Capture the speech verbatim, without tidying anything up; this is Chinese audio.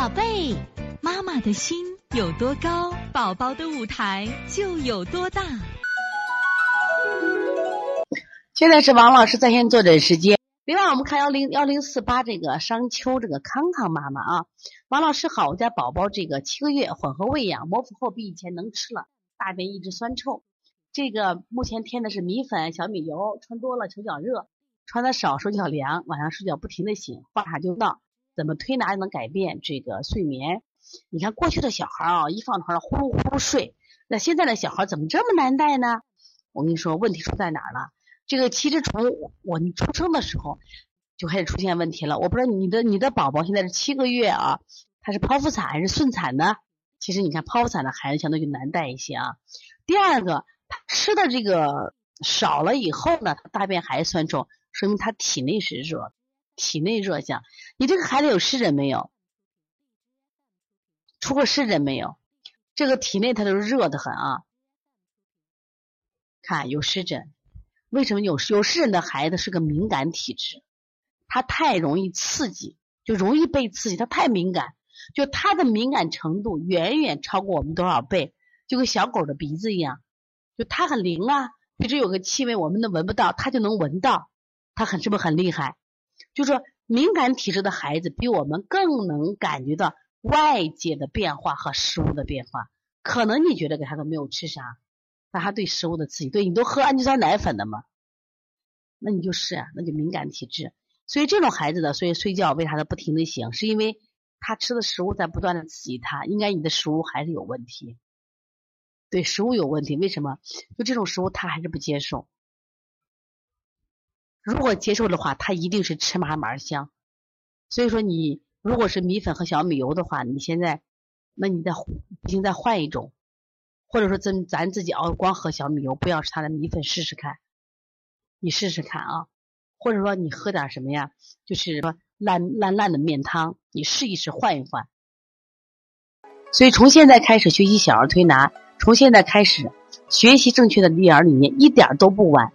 宝贝，妈妈的心有多高，宝宝的舞台就有多大。现在是王老师在线坐诊时间。另外我们看幺零幺零四八这个商丘这个康康妈妈啊，王老师好，我家宝宝这个七个月混合喂养，磨腹后比以前能吃了，大便一直酸臭。这个目前添的是米粉、小米油，穿多了手脚热，穿的少手脚凉，晚上睡觉不停的醒，话茬就闹。怎么推拿能改变这个睡眠？你看过去的小孩啊，一放床上呼噜呼噜睡，那现在的小孩怎么这么难带呢？我跟你说，问题出在哪儿了？这个其实从我们出生的时候就开始出现问题了。我不知道你的你的宝宝现在是七个月啊，他是剖腹产还是顺产呢？其实你看剖腹产的孩子相对就难带一些啊。第二个，他吃的这个少了以后呢，大便还酸臭，说明他体内是热。体内热象，你这个孩子有湿疹没有？出过湿疹没有？这个体内它都热得很啊。看有湿疹，为什么有有湿疹的孩子是个敏感体质？他太容易刺激，就容易被刺激，他太敏感，就他的敏感程度远远超过我们多少倍？就跟小狗的鼻子一样，就它很灵啊，比如有个气味我们都闻不到，它就能闻到，它很是不是很厉害？就说敏感体质的孩子比我们更能感觉到外界的变化和食物的变化。可能你觉得给他都没有吃啥，那他对食物的刺激，对你都喝氨基酸奶粉的嘛，那你就是啊，那就敏感体质。所以这种孩子呢，所以睡觉为啥他不停的醒，是因为他吃的食物在不断的刺激他。应该你的食物还是有问题，对食物有问题。为什么？就这种食物他还是不接受。如果接受的话，它一定是吃麻麻香。所以说你如果是米粉和小米油的话，你现在那你再不行再换一种，或者说咱咱自己熬光喝小米油，不要吃它的米粉试试看，你试试看啊。或者说你喝点什么呀，就是说烂烂烂的面汤，你试一试换一换。所以从现在开始学习小儿推拿，从现在开始学习正确的育儿理念，一点都不晚。